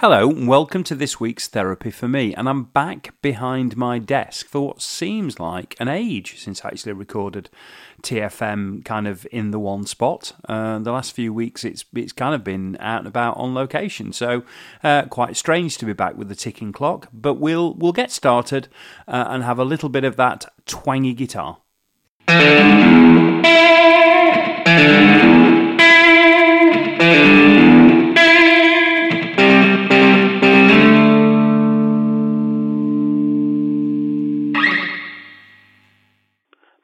Hello and welcome to this week's Therapy for Me, and I'm back behind my desk for what seems like an age since I actually recorded TFM kind of in the one spot. The last few weeks it's kind of been out and about on location, so quite strange to be back with the ticking clock, but we'll get started and have a little bit of that twangy guitar.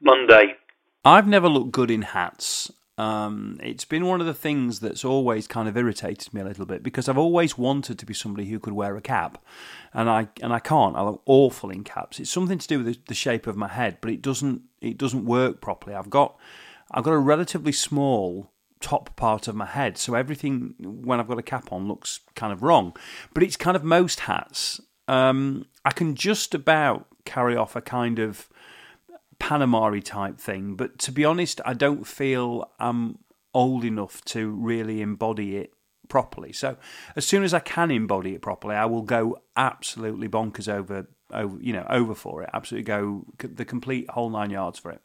Monday. I've never looked good in hats. It's been one of the things that's always kind of irritated me a little bit, because I've always wanted to be somebody who could wear a cap, and I can't. I look awful in caps. It's something to do with the shape of my head, but it doesn't work properly. I've got a relatively small top part of my head, so everything when I've got a cap on looks kind of wrong. But it's kind of most hats. I can just about carry off a kind of Panamari type thing, but to be honest, I don't feel I'm old enough to really embody it properly. So as soon as I can embody it properly, I will go absolutely bonkers over for it, absolutely go the complete whole 9 yards for it,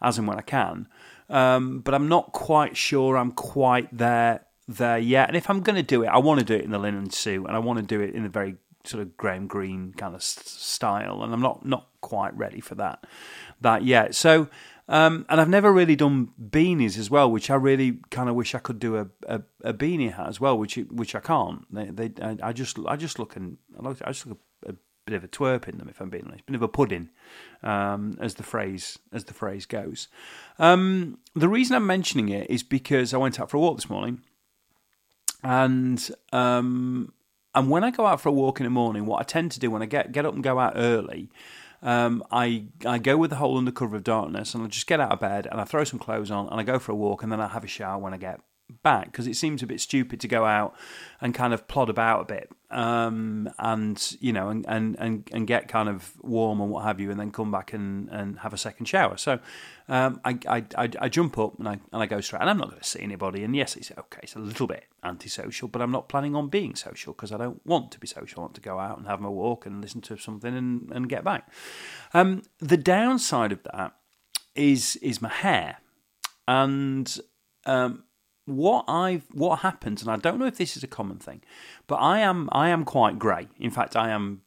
as and when I can. But I'm not quite sure I'm quite there yet. And if I'm going to do it, I want to do it in the linen suit, and I want to do it in the very sort of Graham Greene kind of style, and I'm not quite ready for that yet. So, and I've never really done beanies as well, which I really kind of wish I could do a beanie hat as well, which I can't. I just look a bit of a twerp in them, if I'm being honest, bit of a pudding, as the phrase goes. The reason I'm mentioning it is because I went out for a walk this morning, and when I go out for a walk in the morning, what I tend to do when I get up and go out early, I go with the whole under cover of darkness, and I just get out of bed and I throw some clothes on and I go for a walk, and then I have a shower when I get back, because it seems a bit stupid to go out and kind of plod about a bit, and get kind of warm and what have you, and then come back and have a second shower. So I jump up and I go straight, and I'm not going to see anybody. And yes, it's a little bit antisocial, but I'm not planning on being social, because I don't want to be social. I want to go out and have my walk and listen to something and get back. The downside of that is my hair, and what happens, and I don't know if this is a common thing, but I am quite grey. In fact, I am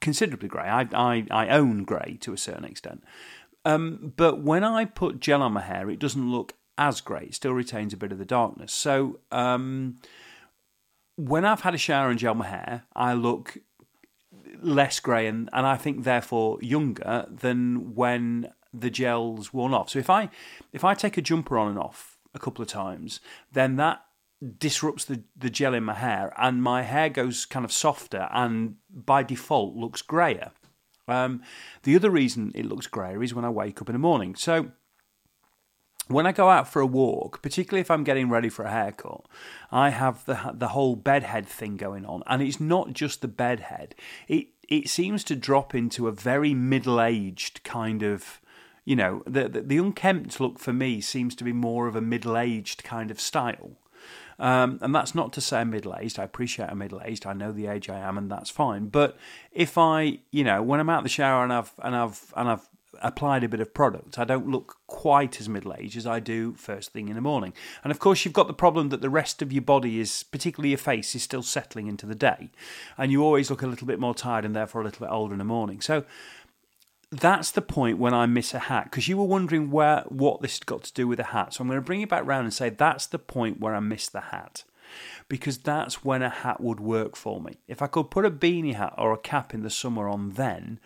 considerably grey. I own grey to a certain extent. But when I put gel on my hair, it doesn't look as grey. It still retains a bit of the darkness. So when I've had a shower and gel my hair, I look less grey and I think therefore younger than when the gel's worn off. So if I take a jumper on and off a couple of times, then that disrupts the gel in my hair, and my hair goes kind of softer and by default looks greyer. The other reason it looks greyer is when I wake up in the morning. So when I go out for a walk, particularly if I'm getting ready for a haircut, I have the whole bedhead thing going on, and it's not just the bedhead. It seems to drop into a very middle-aged kind of, you know, the unkempt look for me seems to be more of a middle-aged kind of style. And that's not to say I'm middle-aged. I appreciate I'm middle-aged. I know the age I am, and that's fine. But if I, you know, when I'm out of the shower and I've applied a bit of product, I don't look quite as middle-aged as I do first thing in the morning. And of course, you've got the problem that the rest of your body is, particularly your face, is still settling into the day. And you always look a little bit more tired and therefore a little bit older in the morning. So that's the point when I miss a hat, because you were wondering what this had got to do with a hat. So I'm going to bring you back round and say that's the point where I miss the hat, because that's when a hat would work for me. If I could put a beanie hat or a cap in the summer on then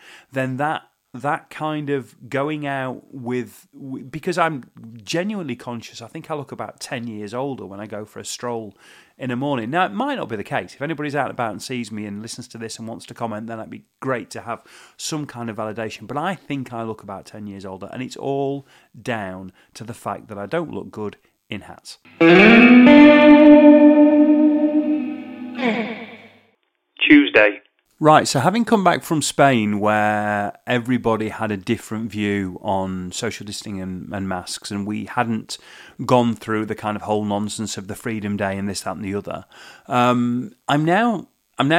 that kind of going out with, because I'm genuinely conscious, I think I look about 10 years older when I go for a stroll in the morning. Now, it might not be the case. If anybody's out and about and sees me and listens to this and wants to comment, then that'd be great to have some kind of validation. But I think I look about 10 years older, and it's all down to the fact that I don't look good in hats. Tuesday. Right, so having come back from Spain where everybody had a different view on social distancing and masks, and we hadn't gone through the kind of whole nonsense of the Freedom Day and this, that and the other, I'm now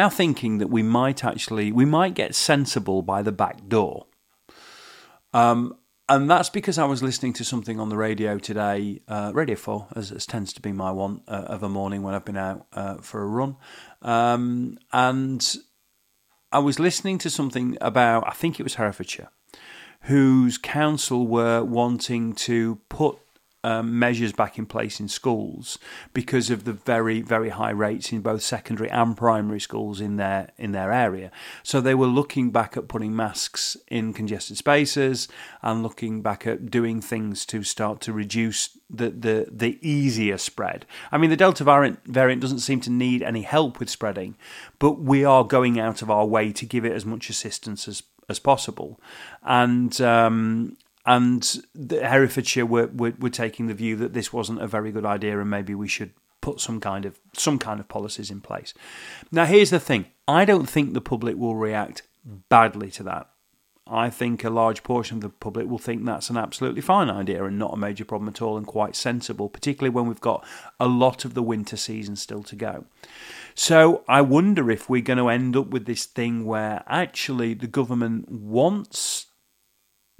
thinking that we might get sensible by the back door. And that's because I was listening to something on the radio today, Radio 4, as tends to be my one of a morning when I've been out for a run. And I was listening to something about, I think it was Herefordshire, whose council were wanting to put measures back in place in schools because of the very, very high rates in both secondary and primary schools in their area. So they were looking back at putting masks in congested spaces and looking back at doing things to start to reduce the easier spread. I mean, the Delta variant doesn't seem to need any help with spreading, but we are going out of our way to give it as much assistance as possible. And Herefordshire were taking the view that this wasn't a very good idea, and maybe we should put some kind of policies in place. Now, here's the thing: I don't think the public will react badly to that. I think a large portion of the public will think that's an absolutely fine idea and not a major problem at all, and quite sensible, particularly when we've got a lot of the winter season still to go. So I wonder if we're going to end up with this thing where actually the government wants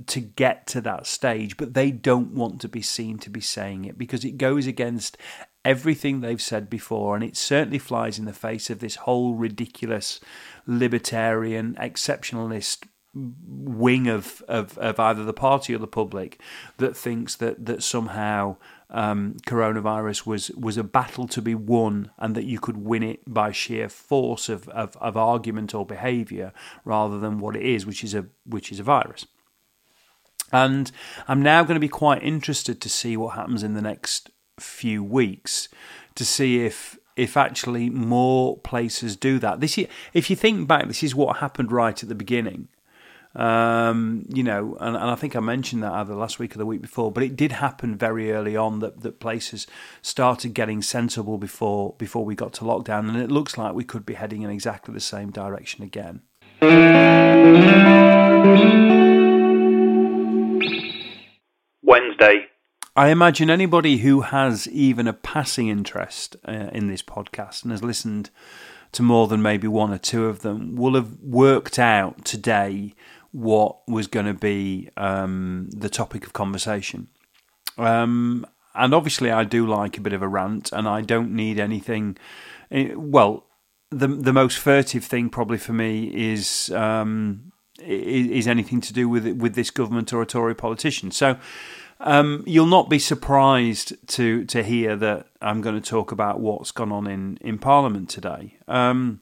to get to that stage, but they don't want to be seen to be saying it, because it goes against everything they've said before, and it certainly flies in the face of this whole ridiculous libertarian exceptionalist wing of either the party or the public that thinks that somehow coronavirus was a battle to be won, and that you could win it by sheer force of argument or behaviour rather than what it is, which is a virus. And I'm now going to be quite interested to see what happens in the next few weeks, to see if actually more places do that. This is, if you think back, this is what happened right at the beginning. And I think I mentioned that either last week or the week before, but it did happen very early on that places started getting sensible before we got to lockdown, and it looks like we could be heading in exactly the same direction again. Wednesday. I imagine anybody who has even a passing interest in this podcast and has listened to more than maybe one or two of them will have worked out today what was going to be the topic of conversation. And obviously I do like a bit of a rant, and I don't need anything... Well, the most furtive thing probably for me is anything to do with this government or a Tory politician. So you'll not be surprised to hear that I'm going to talk about what's gone on in Parliament today. And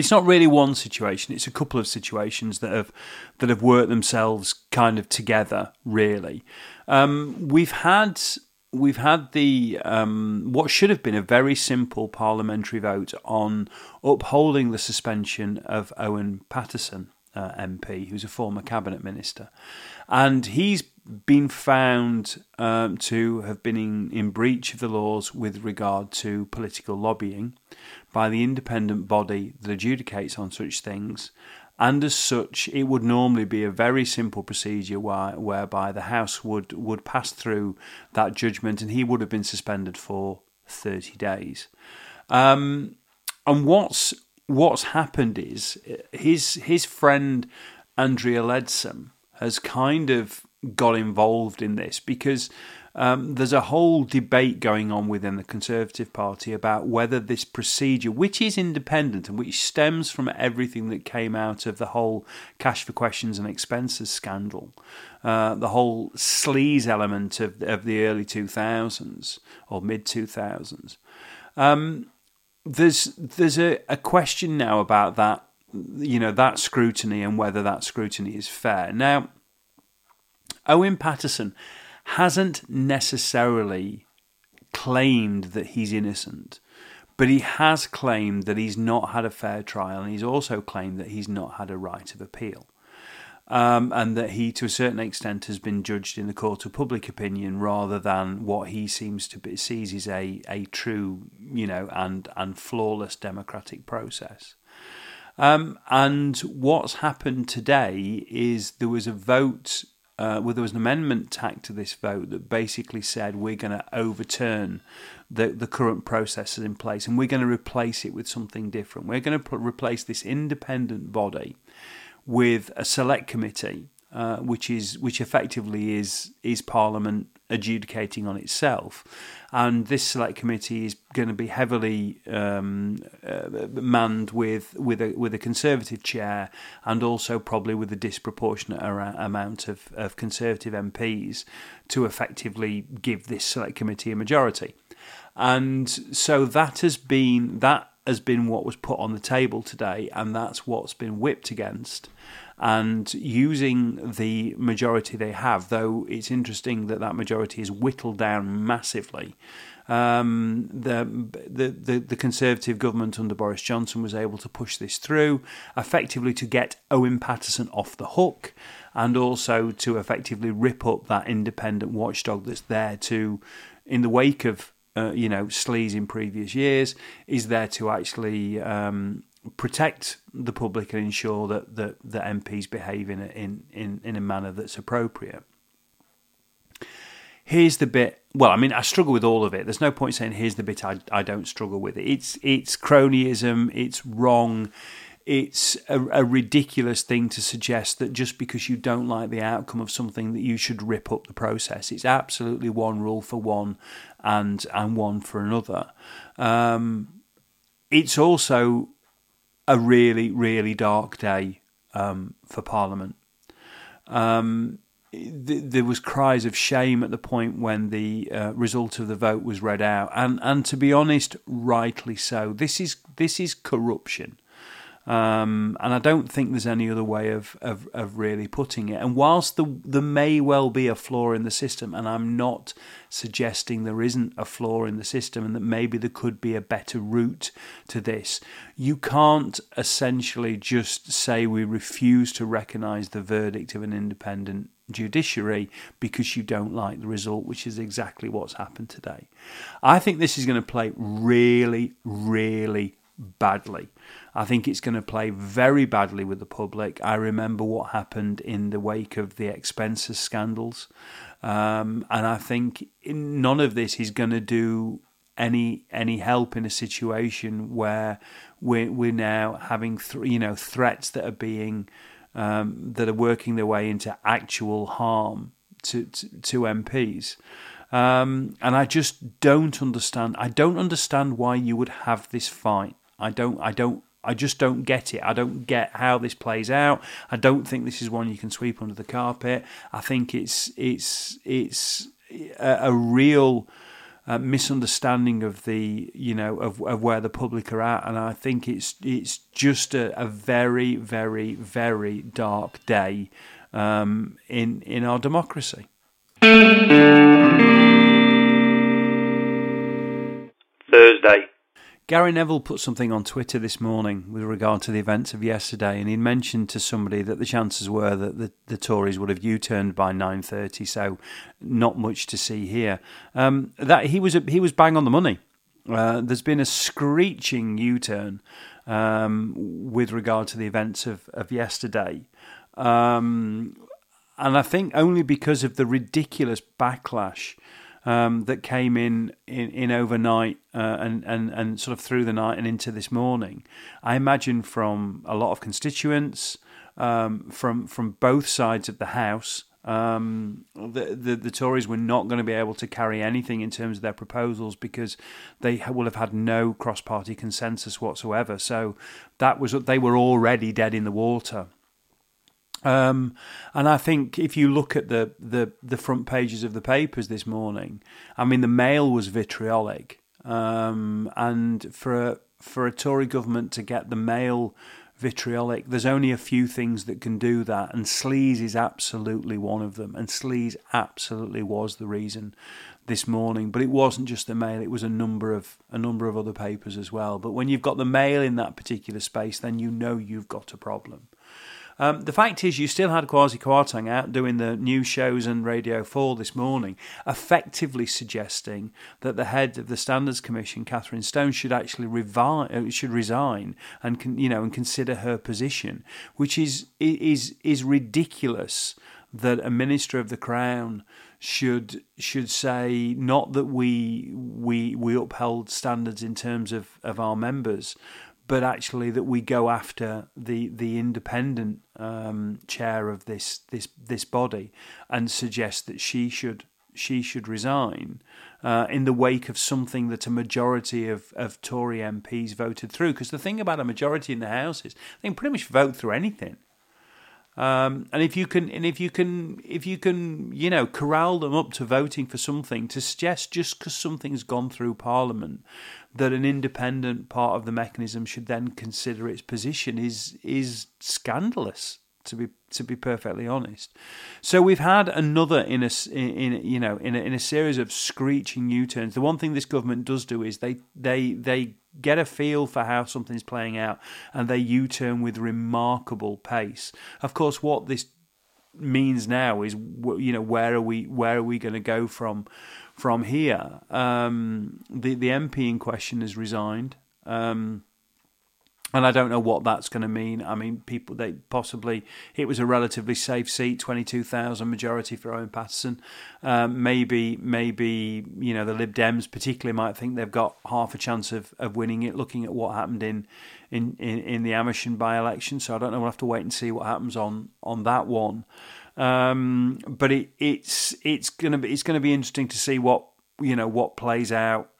it's not really one situation, it's a couple of situations that have worked themselves kind of together, really. We've had the what should have been a very simple parliamentary vote on upholding the suspension of Owen Paterson, MP, who's a former cabinet minister, and he's been found to have been in breach of the laws with regard to political lobbying by the independent body that adjudicates on such things, and as such it would normally be a very simple procedure whereby the House would pass through that judgment and he would have been suspended for 30 days. And what's happened is his friend Andrea Leadsom has kind of got involved in this, because there's a whole debate going on within the Conservative Party about whether this procedure, which is independent and which stems from everything that came out of the whole cash for questions and expenses scandal, the whole sleaze element of the early 2000s or mid-2000s, There's a question now about that, you know, that scrutiny and whether that scrutiny is fair. Now, Owen Paterson hasn't necessarily claimed that he's innocent, but he has claimed that he's not had a fair trial, and he's also claimed that he's not had a right of appeal. And that he, to a certain extent, has been judged in the court of public opinion rather than what he sees as a true, and flawless democratic process. And what's happened today is there was a vote, well, there was an amendment tacked to this vote that basically said we're going to overturn the current processes in place, and we're going to replace it with something different. We're going to replace this independent body with a select committee, which effectively is Parliament adjudicating on itself, and this select committee is going to be heavily manned with a Conservative chair, and also probably with a disproportionate amount of Conservative MPs to effectively give this select committee a majority. And so that has been what was put on the table today, and that's what's been whipped against. And using the majority they have, though it's interesting that majority is whittled down massively, the Conservative government under Boris Johnson was able to push this through, effectively to get Owen Paterson off the hook, and also to effectively rip up that independent watchdog that's there to, in the wake of sleaze in previous years, is there to actually protect the public and ensure that MPs behave in a manner that's appropriate. Here's the bit. Well, I mean, I struggle with all of it. There's no point saying here's the bit I don't struggle with. It's cronyism. It's wrong. It's a ridiculous thing to suggest that just because you don't like the outcome of something that you should rip up the process. It's absolutely one rule for one and one for another. It's also a really, really dark day for Parliament. There was cries of shame at the point when the result of the vote was read out, and to be honest, rightly so. This is corruption. And I don't think there's any other way of really putting it. And whilst there may well be a flaw in the system, and I'm not suggesting there isn't a flaw in the system and that maybe there could be a better route to this, you can't essentially just say we refuse to recognise the verdict of an independent judiciary because you don't like the result, which is exactly what's happened today. I think this is going to play really, really badly. I think it's going to play very badly with the public. I remember what happened in the wake of the expenses scandals, and I think none of this is going to do any help in a situation where we're now having threats that are being that are working their way into actual harm to MPs. And I just don't understand. I don't understand why you would have this fight. I just don't get it. I don't get how this plays out. I don't think this is one you can sweep under the carpet. I think it's a real misunderstanding of the of where the public are at, and I think it's just a very, very, very dark day in our democracy. Thursday. Gary Neville put something on Twitter this morning with regard to the events of yesterday, and he mentioned to somebody that the chances were that the Tories would have U-turned by 9:30, so not much to see here. That he was bang on the money. There's been a screeching U-turn with regard to the events of yesterday. And I think only because of the ridiculous backlash that came in overnight and sort of through the night and into this morning. I imagine from a lot of constituents, from both sides of the House, the Tories were not going to be able to carry anything in terms of their proposals because they will have had no cross-party consensus whatsoever. So they were already dead in the water. And I think if you look at the front pages of the papers this morning, I mean, the Mail was vitriolic. And for a Tory government to get the Mail vitriolic, there's only a few things that can do that, and sleaze is absolutely one of them. And sleaze absolutely was the reason this morning, but it wasn't just the Mail; it was a number of other papers as well. But when you've got the Mail in that particular space, then you know you've got a problem. The fact is you still had Kwasi Kwarteng out doing the news shows and Radio 4 this morning, effectively suggesting that the head of the Standards Commission, Catherine Stone, should actually resign and consider her position, which is ridiculous that a Minister of the Crown should say not that we uphold standards in terms of our members, but actually that we go after the independent chair of this body and suggest that she should resign in the wake of something that a majority of Tory MPs voted through. Because the thing about a majority in the House is they can pretty much vote through anything. And if you can corral them up to voting for something, to suggest just because something's gone through Parliament that an independent part of the mechanism should then consider its position is scandalous, to be perfectly honest. So we've had another in a series of screeching U-turns. The one thing this government does do is they get a feel for how something's playing out and they U-turn with remarkable pace. Of course, what this means now is, where are we going to go from here? The MP in question has resigned, and I don't know what that's going to mean. I mean, it was a relatively safe seat, 22,000 majority for Owen Paterson. Maybe the Lib Dems particularly might think they've got half a chance of winning it, looking at what happened in the Amersham by-election. So I don't know. We'll have to wait and see what happens on that one. But it's going to be interesting to see what plays out,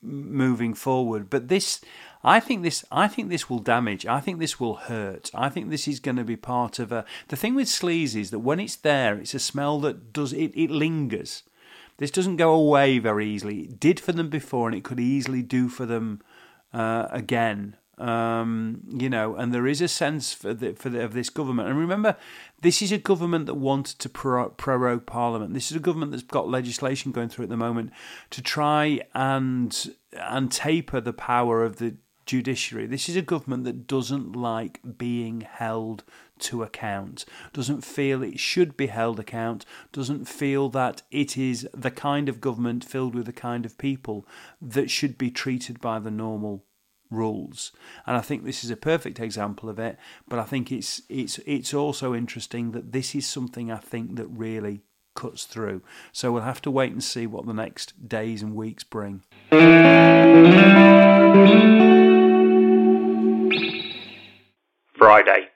moving forward. But I think this will damage. I think this will hurt. I think this is going to be part of the thing with sleaze is that when it's there, it's a smell that it lingers. This doesn't go away very easily. It did for them before, and it could easily do for them again. And there is a sense of this government. And remember, this is a government that wanted to prorogue Parliament. This is a government that's got legislation going through at the moment to try and taper the power of the judiciary. This is a government that doesn't like being held to account, doesn't feel it should be held account, doesn't feel that it is the kind of government filled with the kind of people that should be treated by the normal rules. And I think this is a perfect example of it, but I think it's also interesting that this is something I think that really cuts through. So we'll have to wait and see what the next days and weeks bring. Friday.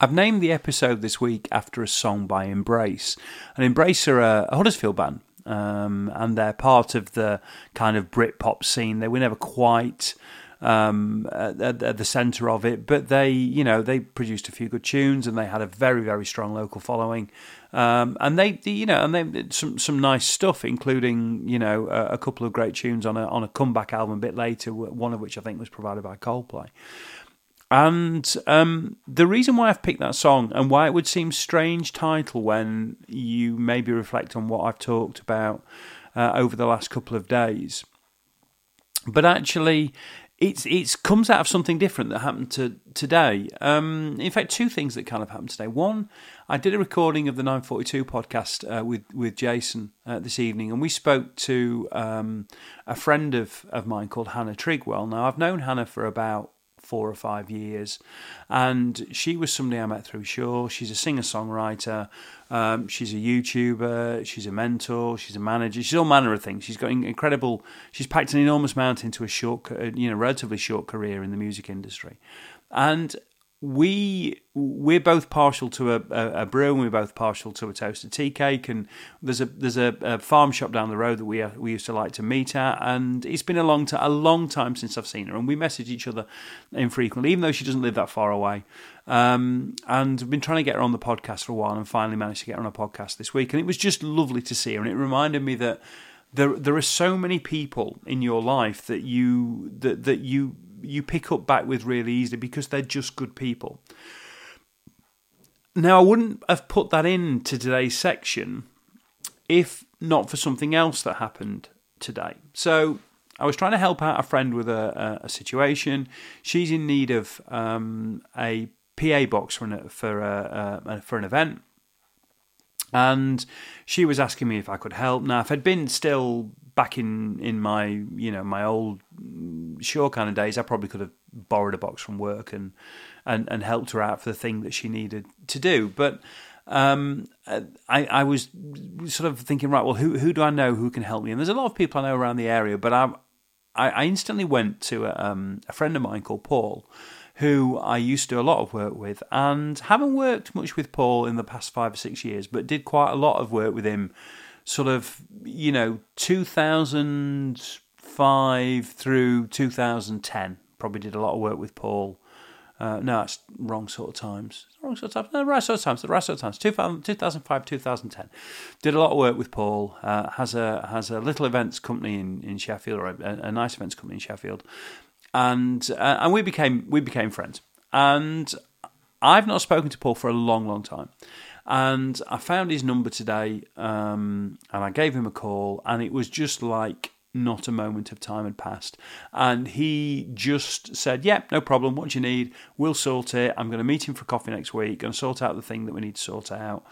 I've named the episode this week after a song by Embrace. And Embrace are a Huddersfield band, and they're part of the kind of Brit pop scene. They were never quite at the centre of it, but they produced a few good tunes, and they had a very, very strong local following, and they did some nice stuff, including a couple of great tunes on a comeback album a bit later, one of which I think was provided by Coldplay. And the reason why I've picked that song, and why it would seem strange title when you maybe reflect on what I've talked about over the last couple of days, but actually It comes out of something different that happened today. In fact, two things that kind of happened today. One, I did a recording of the 942 podcast with Jason this evening, and we spoke to a friend of mine called Hannah Trigwell. Now, I've known Hannah for about 4 or 5 years, and she was somebody I met through Shaw. She's a singer-songwriter, she's a YouTuber, she's a mentor, she's a manager, she's all manner of things. She's got incredible, she's packed an enormous amount into a relatively short career in the music industry. And we're both partial to a brew, and we're both partial to a toasted tea cake, and there's a farm shop down the road that we used to like to meet at, and it's been a long time since I've seen her, and we message each other infrequently, even though she doesn't live that far away. And I've been trying to get her on the podcast for a while, and finally managed to get her on a podcast this week, and it was just lovely to see her, and it reminded me that there are so many people in your life that you pick up back with really easily because they're just good people. Now, I wouldn't have put that into today's section if not for something else that happened today. So I was trying to help out a friend with a situation. She's in need of a PA box for an event. And she was asking me if I could help. Now, if I'd been still back in my, you know, my old Shaw kind of days, I probably could have borrowed a box from work and helped her out for the thing that she needed to do. But I was sort of thinking, right, well, who do I know who can help me? And there's a lot of people I know around the area, but I instantly went to a friend of mine called Paul, who I used to do a lot of work with, and haven't worked much with Paul in the past 5 or 6 years, but did quite a lot of work with him, sort of, you know, 2005 through 2010. Probably did a lot of work with Paul. No, that's wrong sort of times. Wrong sort of times. No, right sort of times. The right sort of times. 2005, 2010. Did a lot of work with Paul. Has a little events company in Sheffield, or a nice events company in Sheffield. And we became friends, and I've not spoken to Paul for a long time, and I found his number today, and I gave him a call, and it was just like not a moment of time had passed, and he just said, "Yep, yeah, no problem. What do you need? We'll sort it. I'm going to meet him for coffee next week. Going to sort out the thing that we need to sort out."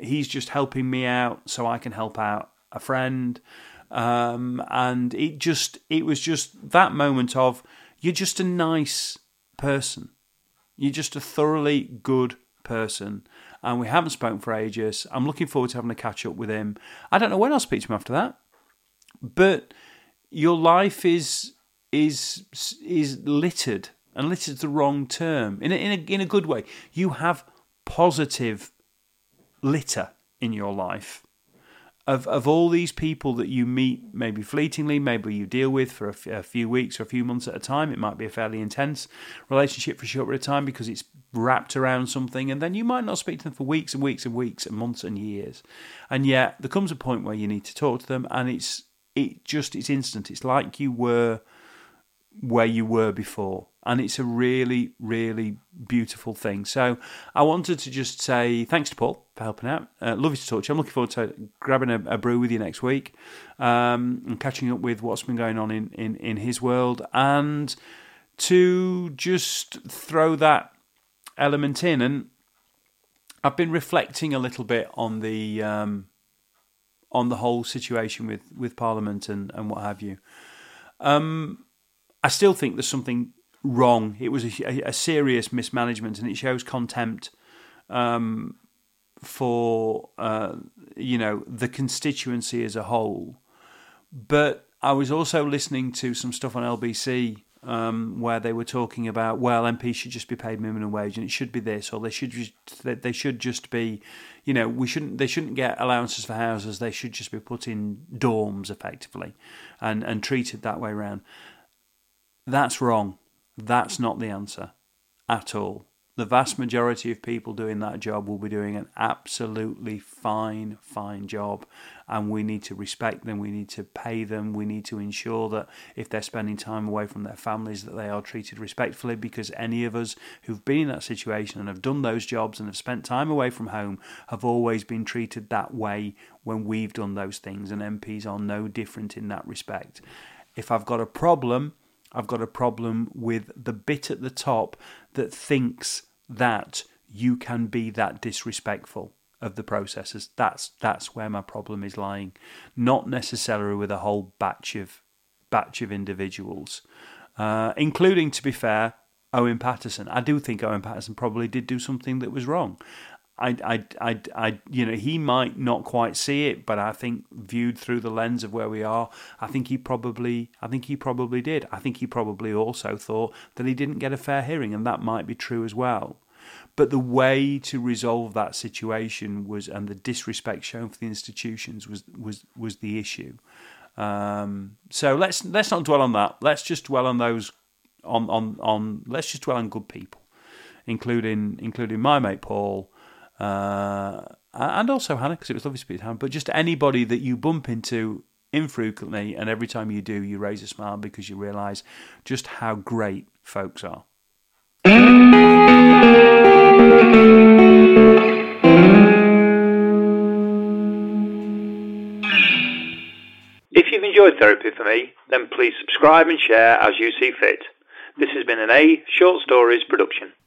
He's just helping me out so I can help out a friend. And it was just that moment of, you're just a nice person. You're just a thoroughly good person. And we haven't spoken for ages. I'm looking forward to having a catch up with him. I don't know when I'll speak to him after that. But your life is littered, and littered's the wrong term. In a good way. You have positive litter in your life. Of all these people that you meet, maybe fleetingly, maybe you deal with for a few weeks or a few months at a time. It might be a fairly intense relationship for a short period of time because it's wrapped around something, and then you might not speak to them for weeks and weeks and weeks and months and years. And yet there comes a point where you need to talk to them, and it's instant. It's like you were where you were before, and it's a really, really beautiful thing. So I wanted to just say thanks to Paul for helping out. Lovely to talk to you. I'm looking forward to grabbing a brew with you next week, and catching up with what's been going on in his world, and to just throw that element in. And I've been reflecting a little bit on the whole situation with Parliament and what have you. I still think there's something wrong. It was a serious mismanagement, and it shows contempt for you know, the constituency as a whole. But I was also listening to some stuff on LBC where they were talking about, well, MPs should just be paid minimum wage, and it should be this, or they should just be, you know, they shouldn't get allowances for houses. They should just be put in dorms effectively, and treated that way around. That's wrong. That's not the answer at all. The vast majority of people doing that job will be doing an absolutely fine job, and we need to respect them, we need to pay them, we need to ensure that if they're spending time away from their families that they are treated respectfully, because any of us who've been in that situation and have done those jobs and have spent time away from home have always been treated that way when we've done those things, and MPs are no different in that respect. If I've got a problem with the bit at the top that thinks that you can be that disrespectful of the processes. That's where my problem is lying, not necessarily with a whole batch of individuals, including, to be fair, Owen Paterson. I do think Owen Paterson probably did do something that was wrong. I you know, he might not quite see it, but I think viewed through the lens of where we are, I think he probably did. I think he probably also thought that he didn't get a fair hearing, and that might be true as well. But the way to resolve that situation was, and the disrespect shown for the institutions was the issue. So let's not dwell on that. Let's just dwell on those on let's just dwell on good people, including my mate Paul. And also Hannah, because it was lovely to speak to Hannah, but just anybody that you bump into infrequently, and every time you do, you raise a smile because you realise just how great folks are. If you've enjoyed Therapy for Me, then please subscribe and share as you see fit. This has been an A Short Stories production.